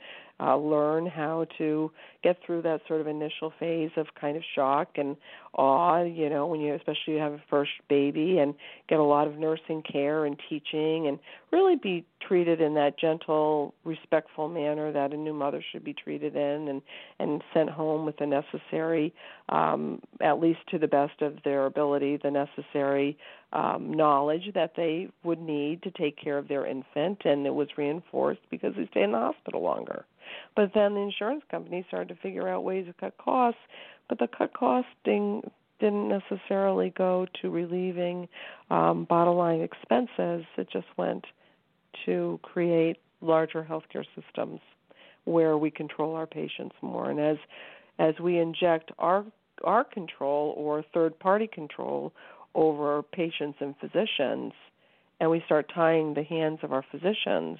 learn how to get through that sort of initial phase of kind of shock and awe, you know, when you especially you have a first baby, and get a lot of nursing care and teaching, and really be treated in that gentle, respectful manner that a new mother should be treated in, and sent home with the necessary, at least to the best of their ability, the necessary knowledge that they would need to take care of their infant. And it was reinforced because they stay in the hospital longer. But then the insurance companies started to figure out ways to cut costs, but the cut costing didn't necessarily go to relieving bottom line expenses. It just went to create larger healthcare systems where we control our patients more. And as we inject our control or third party control over patients and physicians, and we start tying the hands of our physicians,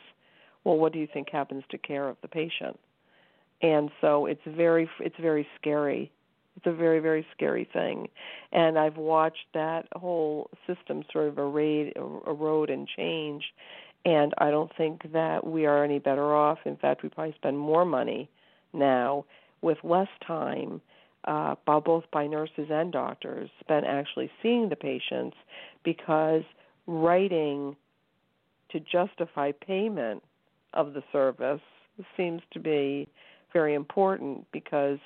well, what do you think happens to care of the patient? And so it's very scary. It's a very, very scary thing. And I've watched that whole system sort of erode and change, and I don't think that we are any better off. In fact, we probably spend more money now with less time, both by nurses and doctors, spent actually seeing the patients, because writing to justify payment of the service seems to be very important, because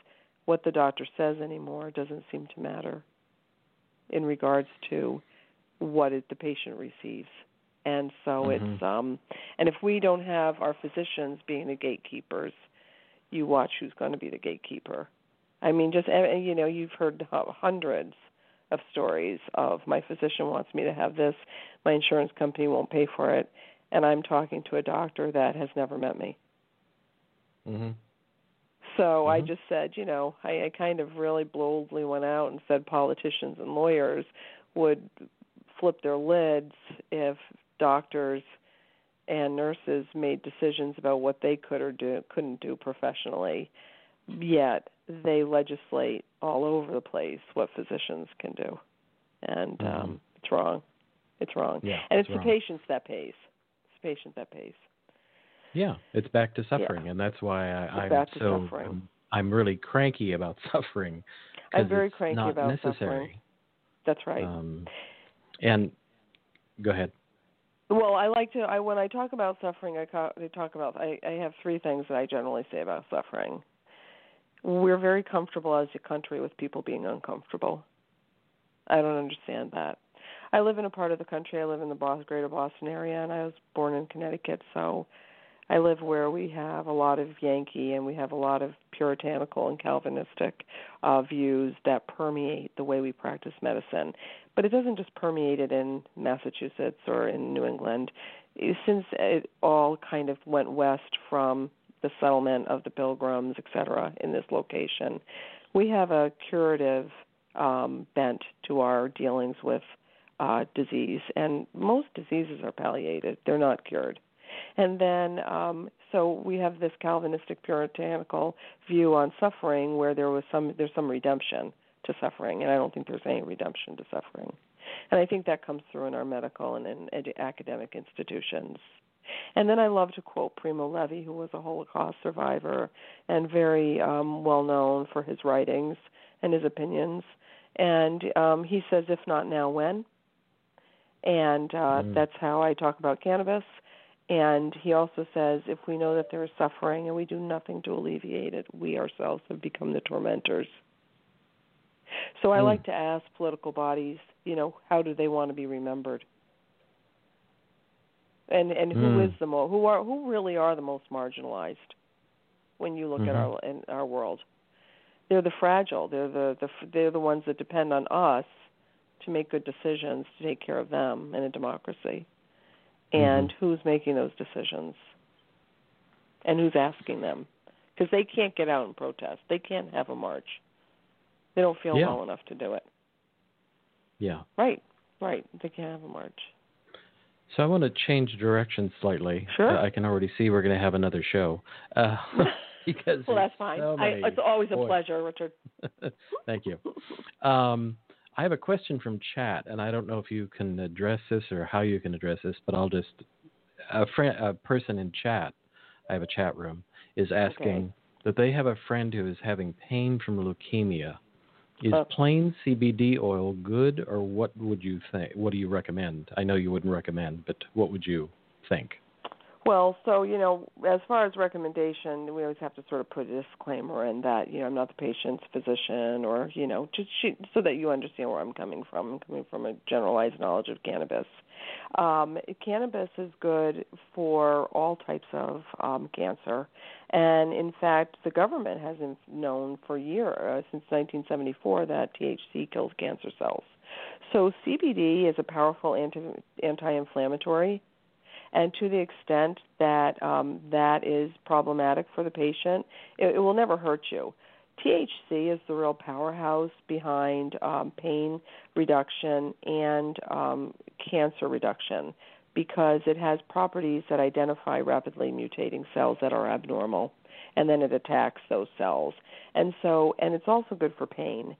what the doctor says anymore doesn't seem to matter in regards to what the patient receives. And so it's and if we don't have our physicians being the gatekeepers, you watch who's going to be the gatekeeper. I mean, just, you know, you've heard hundreds of stories of, my physician wants me to have this, my insurance company won't pay for it, and I'm talking to a doctor that has never met me. Mm-hmm. So I just said, you know, I kind of really boldly went out and said politicians and lawyers would flip their lids if doctors and nurses made decisions about what they could or couldn't do professionally, yet they legislate all over the place what physicians can do. And it's wrong. It's wrong. Yeah, and it's the patients that pays. Patient that pays. Yeah, it's back to suffering, and that's why I'm really cranky about suffering. I'm very cranky about suffering. That's right. And go ahead. Well, I like to. When I talk about suffering, I talk about. I have three things that I generally say about suffering. We're very comfortable as a country with people being uncomfortable. I don't understand that. I live in a part of the country. I live in the greater Boston area, and I was born in Connecticut, so I live where we have a lot of Yankee and we have a lot of puritanical and Calvinistic views that permeate the way we practice medicine. But it doesn't just permeate it in Massachusetts or in New England. Since it all kind of went west from the settlement of the Pilgrims, et cetera, in this location, we have a curative bent to our dealings with disease, and most diseases are palliated. They're not cured. And then so we have this Calvinistic puritanical view on suffering where there's some redemption to suffering, and I don't think there's any redemption to suffering. And I think that comes through in our medical and in academic institutions. And then I love to quote Primo Levi, who was a Holocaust survivor and very well known for his writings and his opinions. And he says, if not now, when? And that's how I talk about cannabis. And he also says, if we know that there is suffering and we do nothing to alleviate it, we ourselves have become the tormentors. So I like to ask political bodies, you know, how do they want to be remembered? And who is the who really are the most marginalized when you look at our world? They're the fragile. They're the ones that depend on us to make good decisions, to take care of them in a democracy. And who's making those decisions? And who's asking them? Because they can't get out and protest. They can't have a march. They don't feel well enough to do it. Yeah. Right, right. They can't have a march. So I want to change direction slightly. Sure. I can already see we're going to have another show. Because well, that's fine. So it's always a pleasure, Richard. Thank you. I have a question from chat, and I don't know if you can address this or how you can address this, but I'll just a person in chat, I have a chat room, is asking that they have a friend who is having pain from leukemia. Is plain CBD oil good, or what would you think? What do you recommend? I know you wouldn't recommend, but what would you think? Well, so, you know, as far as recommendation, we always have to sort of put a disclaimer in that, you know, I'm not the patient's physician or, you know, so that you understand where I'm coming from. I'm coming from a generalized knowledge of cannabis. Cannabis is good for all types of cancer. And, in fact, the government has known for years, since 1974, that THC kills cancer cells. So CBD is a powerful anti-inflammatory. And to the extent that that is problematic for the patient, it will never hurt you. THC is the real powerhouse behind pain reduction and cancer reduction because it has properties that identify rapidly mutating cells that are abnormal, and then it attacks those cells. And it's also good for pain.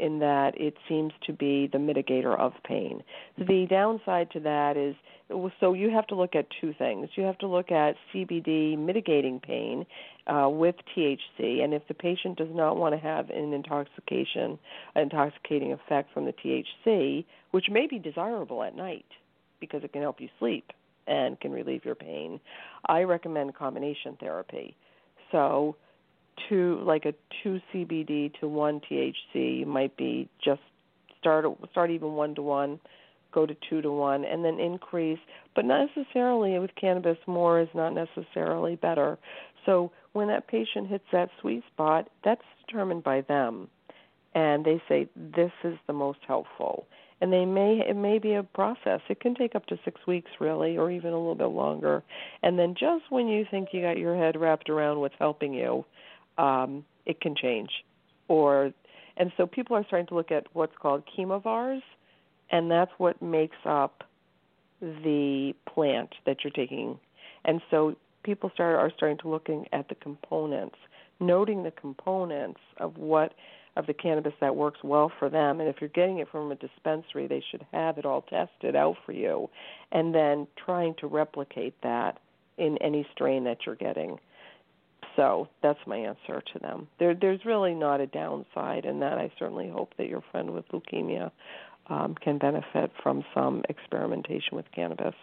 In that it seems to be the mitigator of pain. The downside to that is, so you have to look at two things. You have to look at CBD mitigating pain with THC, and if the patient does not want to have an intoxicating effect from the THC, which may be desirable at night because it can help you sleep and can relieve your pain, I recommend combination therapy. So like a 2 CBD to 1 THC might be just start even 1 to 1, go to 2 to 1, and then increase. But not necessarily with cannabis, more is not necessarily better. So when that patient hits that sweet spot, that's determined by them, and they say this is the most helpful. And it may be a process. It can take up to 6 weeks, really, or even a little bit longer. And then just when you think you got your head wrapped around what's helping you, it can change. And so people are starting to look at what's called chemovars, and that's what makes up the plant that you're taking. And so people are starting to looking at the components, noting the components of the cannabis that works well for them. And if you're getting it from a dispensary, they should have it all tested out for you, and then trying to replicate that in any strain that you're getting. So that's my answer to them. There's really not a downside in that. I certainly hope that your friend with leukemia can benefit from some experimentation with cannabis.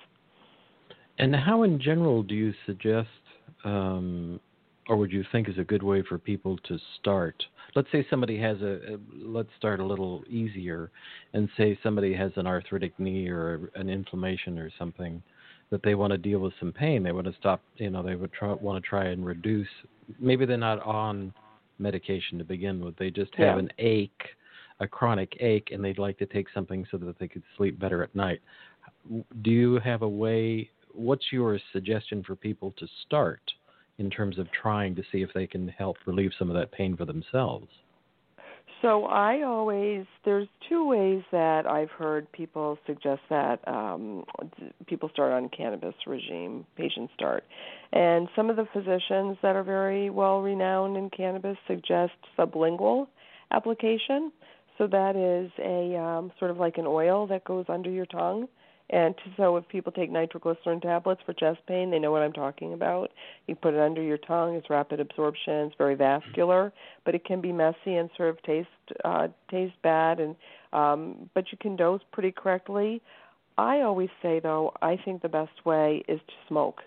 And how in general do you suggest or would you think is a good way for people to start? Let's say somebody has let's start a little easier and say somebody has an arthritic knee or an inflammation or something, that they want to deal with some pain. They want to stop, you know, they would want to try and reduce. Maybe they're not on medication to begin with. They just have an ache, a chronic ache, and they'd like to take something so that they could sleep better at night. Do you have a way? What's your suggestion for people to start in terms of trying to see if they can help relieve some of that pain for themselves? So I always, there's two ways that I've heard people suggest that people start on cannabis regime, patients start. And some of the physicians that are very well-renowned in cannabis suggest sublingual application. So that is a sort of like an oil that goes under your tongue. And so if people take nitroglycerin tablets for chest pain, they know what I'm talking about. You put it under your tongue. It's rapid absorption. It's very vascular, but it can be messy and sort of taste bad. And but you can dose pretty correctly. I always say, though, I think the best way is to smoke.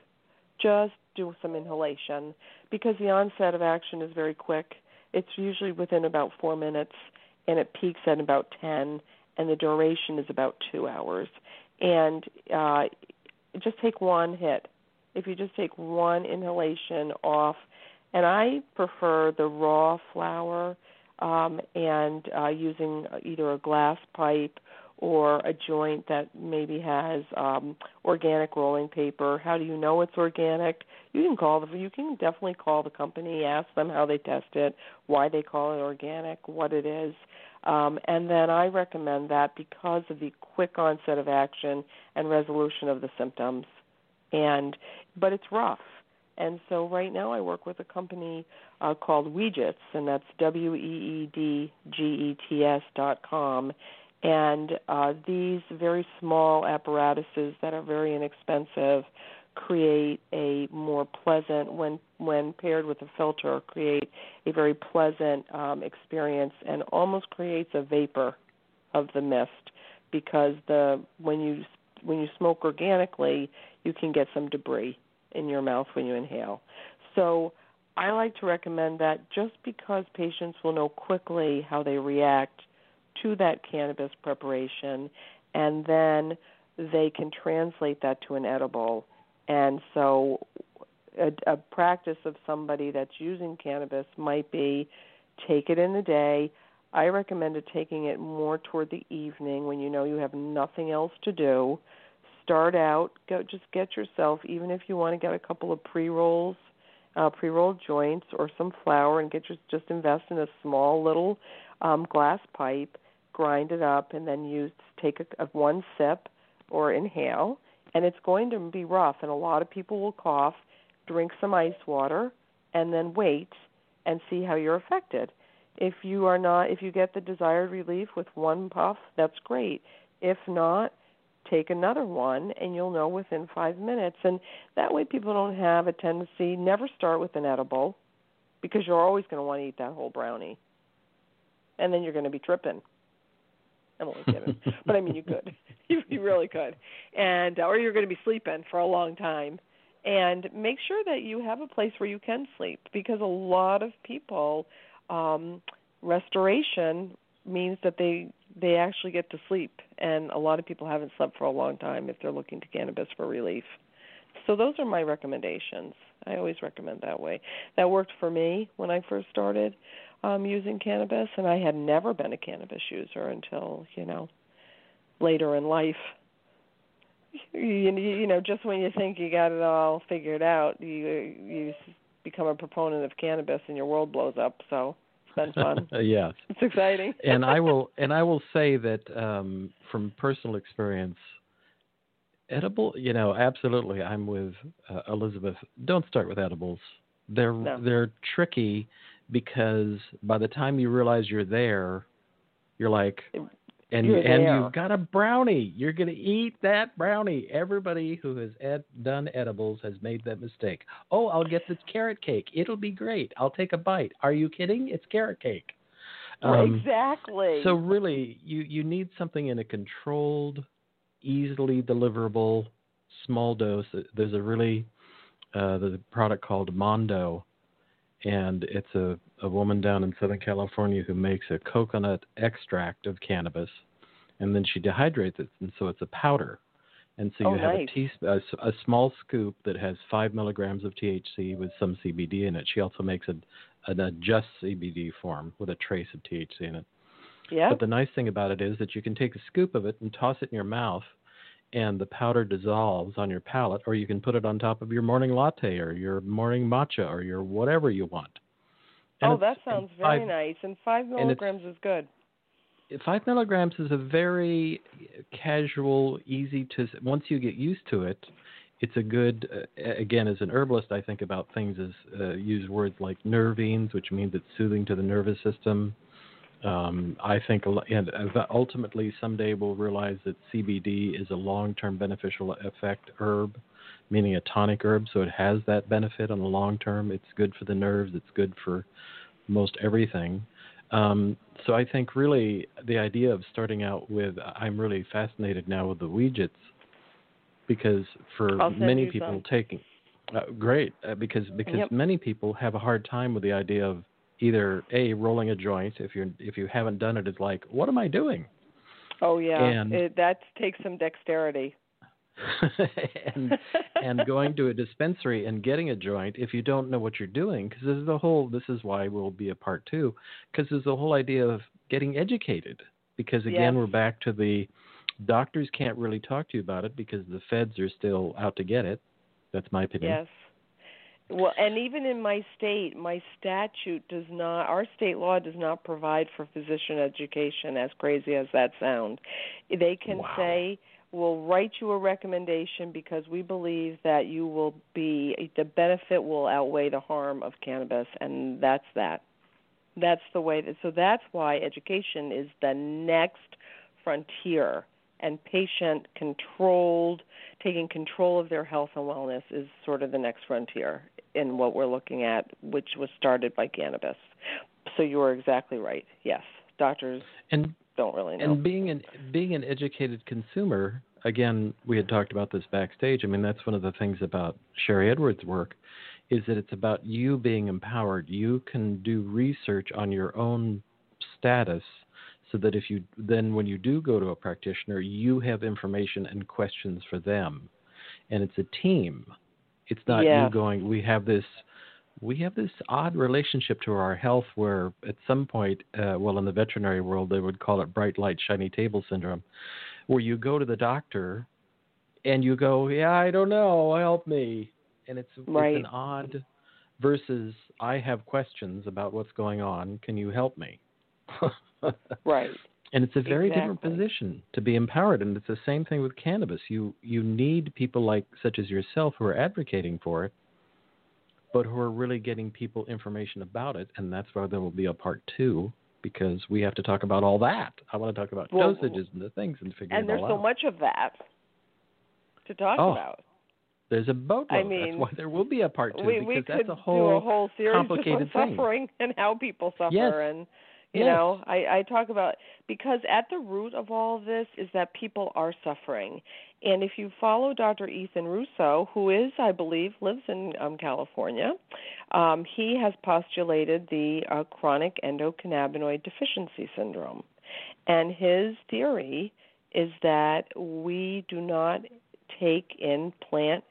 Just do some inhalation because the onset of action is very quick. It's usually within about 4 minutes, and it peaks at about 10, and the duration is about 2 hours. And just take one hit. If you just take one inhalation off, and I prefer the raw flower and using either a glass pipe or a joint that maybe has organic rolling paper. How do you know it's organic? You can definitely call the company, ask them how they test it, why they call it organic, what it is. And then I recommend that because of the quick onset of action and resolution of the symptoms. But it's rough. And so right now I work with a company called Weegets, and that's WEEDGETS.com. And these very small apparatuses that are very inexpensive create a more pleasant, when paired with a filter, create a very pleasant experience and almost creates a vapor of the mist because when you smoke organically, you can get some debris in your mouth when you inhale. So I like to recommend that just because patients will know quickly how they react to that cannabis preparation, and then they can translate that to an edible. And so a practice of somebody that's using cannabis might be take it in the day. I recommended taking it more toward the evening when you know you have nothing else to do. Start out, just get yourself, even if you want to get a couple of pre-rolled joints or some flour and just invest in a small little glass pipe, grind it up, and then take a one sip or inhale. And it's going to be rough, and a lot of people will cough, drink some ice water, and then wait and see how you're affected. If you get the desired relief with one puff, that's great. If not, take another one, and you'll know within 5 minutes. And that way people don't have a tendency, never start with an edible, because you're always going to want to eat that whole brownie. And then you're going to be tripping. I'm only kidding. But, I mean, you could. You really could. Or you're going to be sleeping for a long time. And make sure that you have a place where you can sleep because a lot of people, restoration means that they actually get to sleep. And a lot of people haven't slept for a long time if they're looking to cannabis for relief. So those are my recommendations. I always recommend that way. That worked for me when I first started using cannabis, and I had never been a cannabis user until, later in life. Just when you think you got it all figured out, you become a proponent of cannabis and your world blows up. So it's been fun. Yes. It's exciting. And I will say that from personal experience, edible, absolutely. I'm with Elizabeth. Don't start with edibles. They're tricky because by the time you realize you're there, you're like, and you've got a brownie. You're going to eat that brownie. Everybody who has done edibles has made that mistake. Oh, I'll get this carrot cake. It'll be great. I'll take a bite. Are you kidding? It's carrot cake. Exactly. So really, you need something in a controlled, easily deliverable, small dose. There's a product called Mondo, and it's a woman down in Southern California who makes a coconut extract of cannabis, and then she dehydrates it, and so it's a powder. And so you have nice. a small scoop that has 5 milligrams of THC with some CBD in it. She also makes an adjust CBD form with a trace of THC in it. Yeah. But the nice thing about it is that you can take a scoop of it and toss it in your mouth, and the powder dissolves on your palate, or you can put it on top of your morning latte or your morning matcha or your whatever you want. Oh, that sounds very nice. And 5 milligrams is good. 5 milligrams is a very casual, easy to – once you get used to it, it's a good again, as an herbalist, I think about things as use words like nervines, which means it's soothing to the nervous system. I think and ultimately someday we'll realize that CBD is a long-term beneficial effect herb, meaning a tonic herb, so it has that benefit on the long term. It's good for the nerves. It's good for most everything. So I think really the idea of starting out with, I'm really fascinated now with the widgets because for many people taking, because many people have a hard time with the idea of either A, rolling a joint. If you haven't done it, it's like, what am I doing? Oh yeah. And that takes some dexterity. and going to a dispensary and getting a joint if you don't know what you're doing, because this is why we'll be a part two, because there's the whole idea of getting educated, because again we're back to the doctors can't really talk to you about it because the feds are still out to get it. That's my opinion. Yes. Well, and even in my state, our state law does not provide for physician education, as crazy as that sounds. They can say, we'll write you a recommendation because we believe that the benefit will outweigh the harm of cannabis, and that's that. That's the way. So that's why education is the next frontier, and taking control of their health and wellness is sort of the next frontier in what we're looking at, which was started by cannabis. So you are exactly right. Yes, doctors don't really know. And being an educated consumer, again, we had talked about this backstage. I mean, that's one of the things about Sherry Edwards' work is that it's about you being empowered. You can do research on your own status so that when you do go to a practitioner, you have information and questions for them. And it's a team. It's not you going, we have this odd relationship to our health where at some point, in the veterinary world, they would call it bright light, shiny table syndrome, where you go to the doctor and you go, yeah, I don't know, help me. And it's an odd versus I have questions about what's going on. Can you help me? Right. And it's a very different position to be empowered. And it's the same thing with cannabis. You need people such as yourself who are advocating for it, but who are really getting people information about it, and that's why there will be a part two, because we have to talk about all that. I want to talk about dosages and the things and figuring it all out. And there's so much of that to talk about. There's a boatload. I mean, that's why there will be a part two, because that's a whole complicated thing. Suffering and how people suffer. Yes. And, you know, I talk about, because at the root of all of this is that people are suffering. And if you follow Dr. Ethan Russo, who lives in California, he has postulated the chronic endocannabinoid deficiency syndrome. And his theory is that we do not take in plant.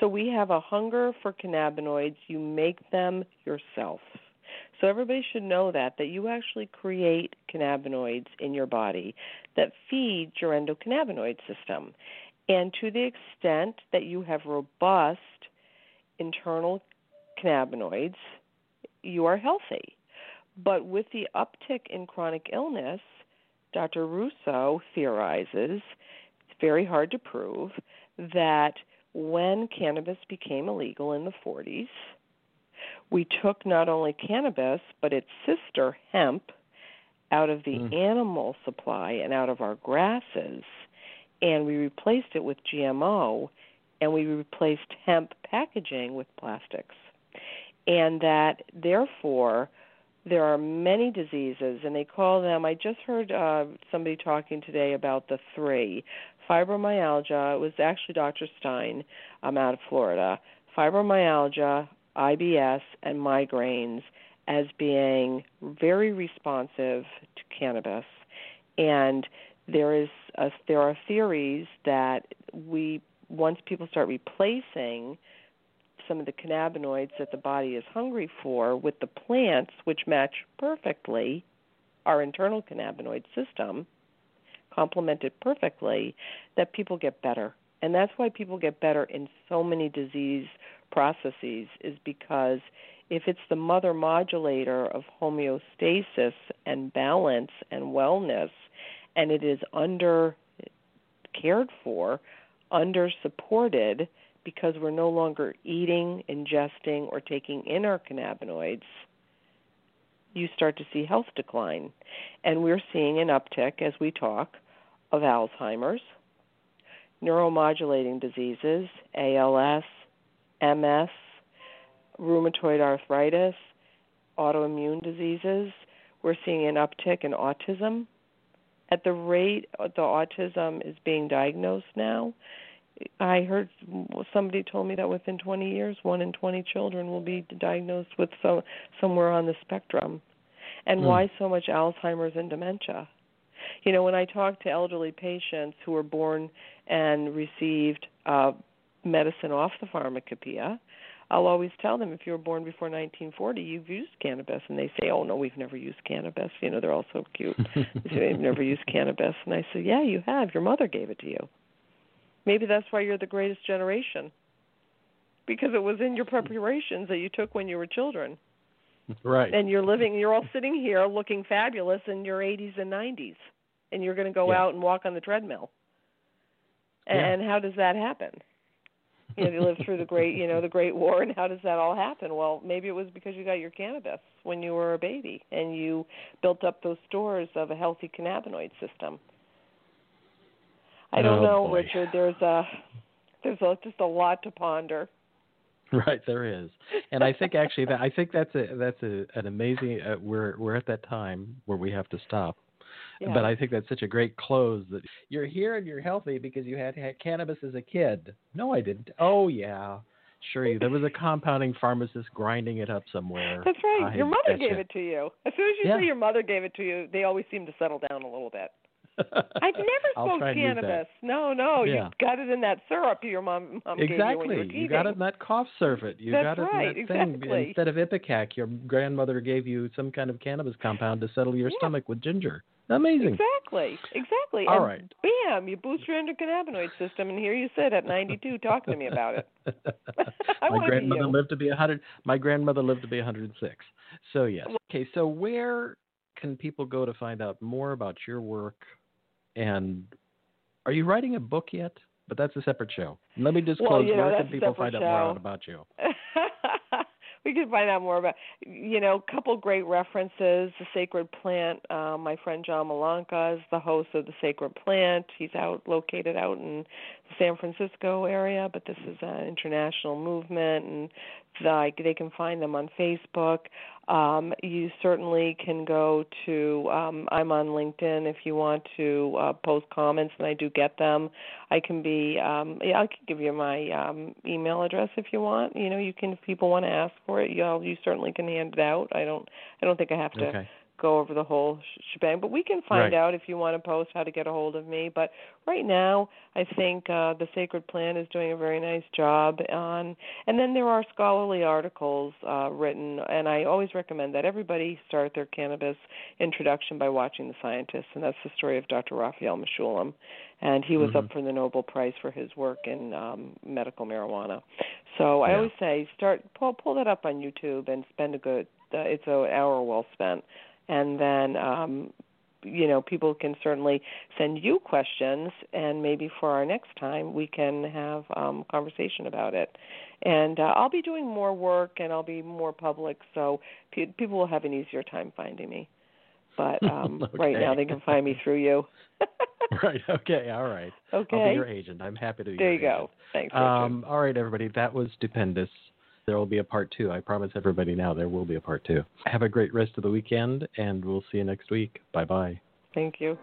So we have a hunger for cannabinoids. You make them yourself. So everybody should know that you actually create cannabinoids in your body that feed your endocannabinoid system. And to the extent that you have robust internal cannabinoids, you are healthy. But with the uptick in chronic illness, Dr. Russo theorizes, it's very hard to prove, that when cannabis became illegal in the 40s, we took not only cannabis, but its sister, hemp, out of the animal supply and out of our grasses, and we replaced it with GMO, and we replaced hemp packaging with plastics. And that, therefore, there are many diseases, and they call them, I just heard somebody talking today about the three. Fibromyalgia, it was actually Dr. Stein out of Florida, fibromyalgia, IBS, and migraines as being very responsive to cannabis. And there are theories that once people start replacing some of the cannabinoids that the body is hungry for with the plants, which match perfectly our internal cannabinoid system, complemented perfectly, that people get better. And that's why people get better in so many disease processes, is because if it's the mother modulator of homeostasis and balance and wellness, and it is under cared for, under supported, because we're no longer eating, ingesting, or taking in our cannabinoids, you start to see health decline. And we're seeing an uptick, as we talk, of Alzheimer's, neuromodulating diseases, ALS, MS, rheumatoid arthritis, autoimmune diseases. We're seeing an uptick in autism. At the rate the autism is being diagnosed now, I heard somebody told me that within 20 years, 1 in 20 children will be diagnosed with somewhere on the spectrum. And why so much Alzheimer's and dementia? You know, when I talk to elderly patients who were born and received medicine off the pharmacopoeia, I'll always tell them, if you were born before 1940, you've used cannabis. And they say, oh, no, we've never used cannabis. You know, they're all so cute. They say, they've never used cannabis. And I say, yeah, you have. Your mother gave it to you. Maybe that's why you're the greatest generation, because it was in your preparations that you took when you were children. Right. And you're living, you're all sitting here looking fabulous in your 80s and 90s, and you're going to go out and walk on the treadmill. And how does that happen? You know, they lived through the Great War, and how does that all happen? Well, maybe it was because you got your cannabis when you were a baby, and you built up those stores of a healthy cannabinoid system. I don't know, boy. Richard. There's just a lot to ponder. Right, there is, and I think actually that's an amazing. We're at that time where we have to stop. Yeah. But I think that's such a great close, that you're here and you're healthy because you had cannabis as a kid. No, I didn't. Oh, yeah. Sure. There was a compounding pharmacist grinding it up somewhere. That's right. Your mother gave it to you. As soon as you say your mother gave it to you, they always seem to settle down a little bit. I've never smoked cannabis. No. Yeah. You got it in that syrup your mom gave you when you were teething. You got it in that cough syrup. That's right, exactly. Instead of Ipecac, your grandmother gave you some kind of cannabis compound to settle your stomach with ginger. Amazing. Exactly. All right. Bam, you boost your endocannabinoid system, and here you sit at 92 talking to me about it. My grandmother lived to be 106. So, yes. Okay, so where can people go to find out more about your work? And are you writing a book yet? But that's a separate show. Let me just close. Where can people find out more about you? We can find out more about, a couple great references. The Sacred Plant, my friend John Malanka is the host of The Sacred Plant. He's located out in the San Francisco area, but this is an international movement, and they can find them on Facebook. You certainly can go to, I'm on LinkedIn if you want to post comments, and I do get them. I can give you my email address if you want. You can, if people want to ask for it, you certainly can hand it out. I don't think I have to go over the whole shebang, but we can find out if you want to post how to get a hold of me. But right now, I think The Sacred Plant is doing a very nice job on, and then there are scholarly articles written, and I always recommend that everybody start their cannabis introduction by watching The Scientists, and that's the story of Dr. Raphael Mishulam, and he was up for the Nobel Prize for his work in medical marijuana. So I always say, pull that up on YouTube and spend a good, it's an hour well spent, and then people can certainly send you questions, and maybe for our next time we can have conversation about it. And I'll be doing more work, and I'll be more public, so people will have an easier time finding me. But right now they can find me through you. Right, okay, all right. Okay. I'll be your agent. I'm happy to be your agent. There you go. Thanks, Richard. All right, everybody, that was stupendous. There will be a part 2. I promise everybody now there will be a part 2. Have a great rest of the weekend, and we'll see you next week. Bye-bye. Thank you.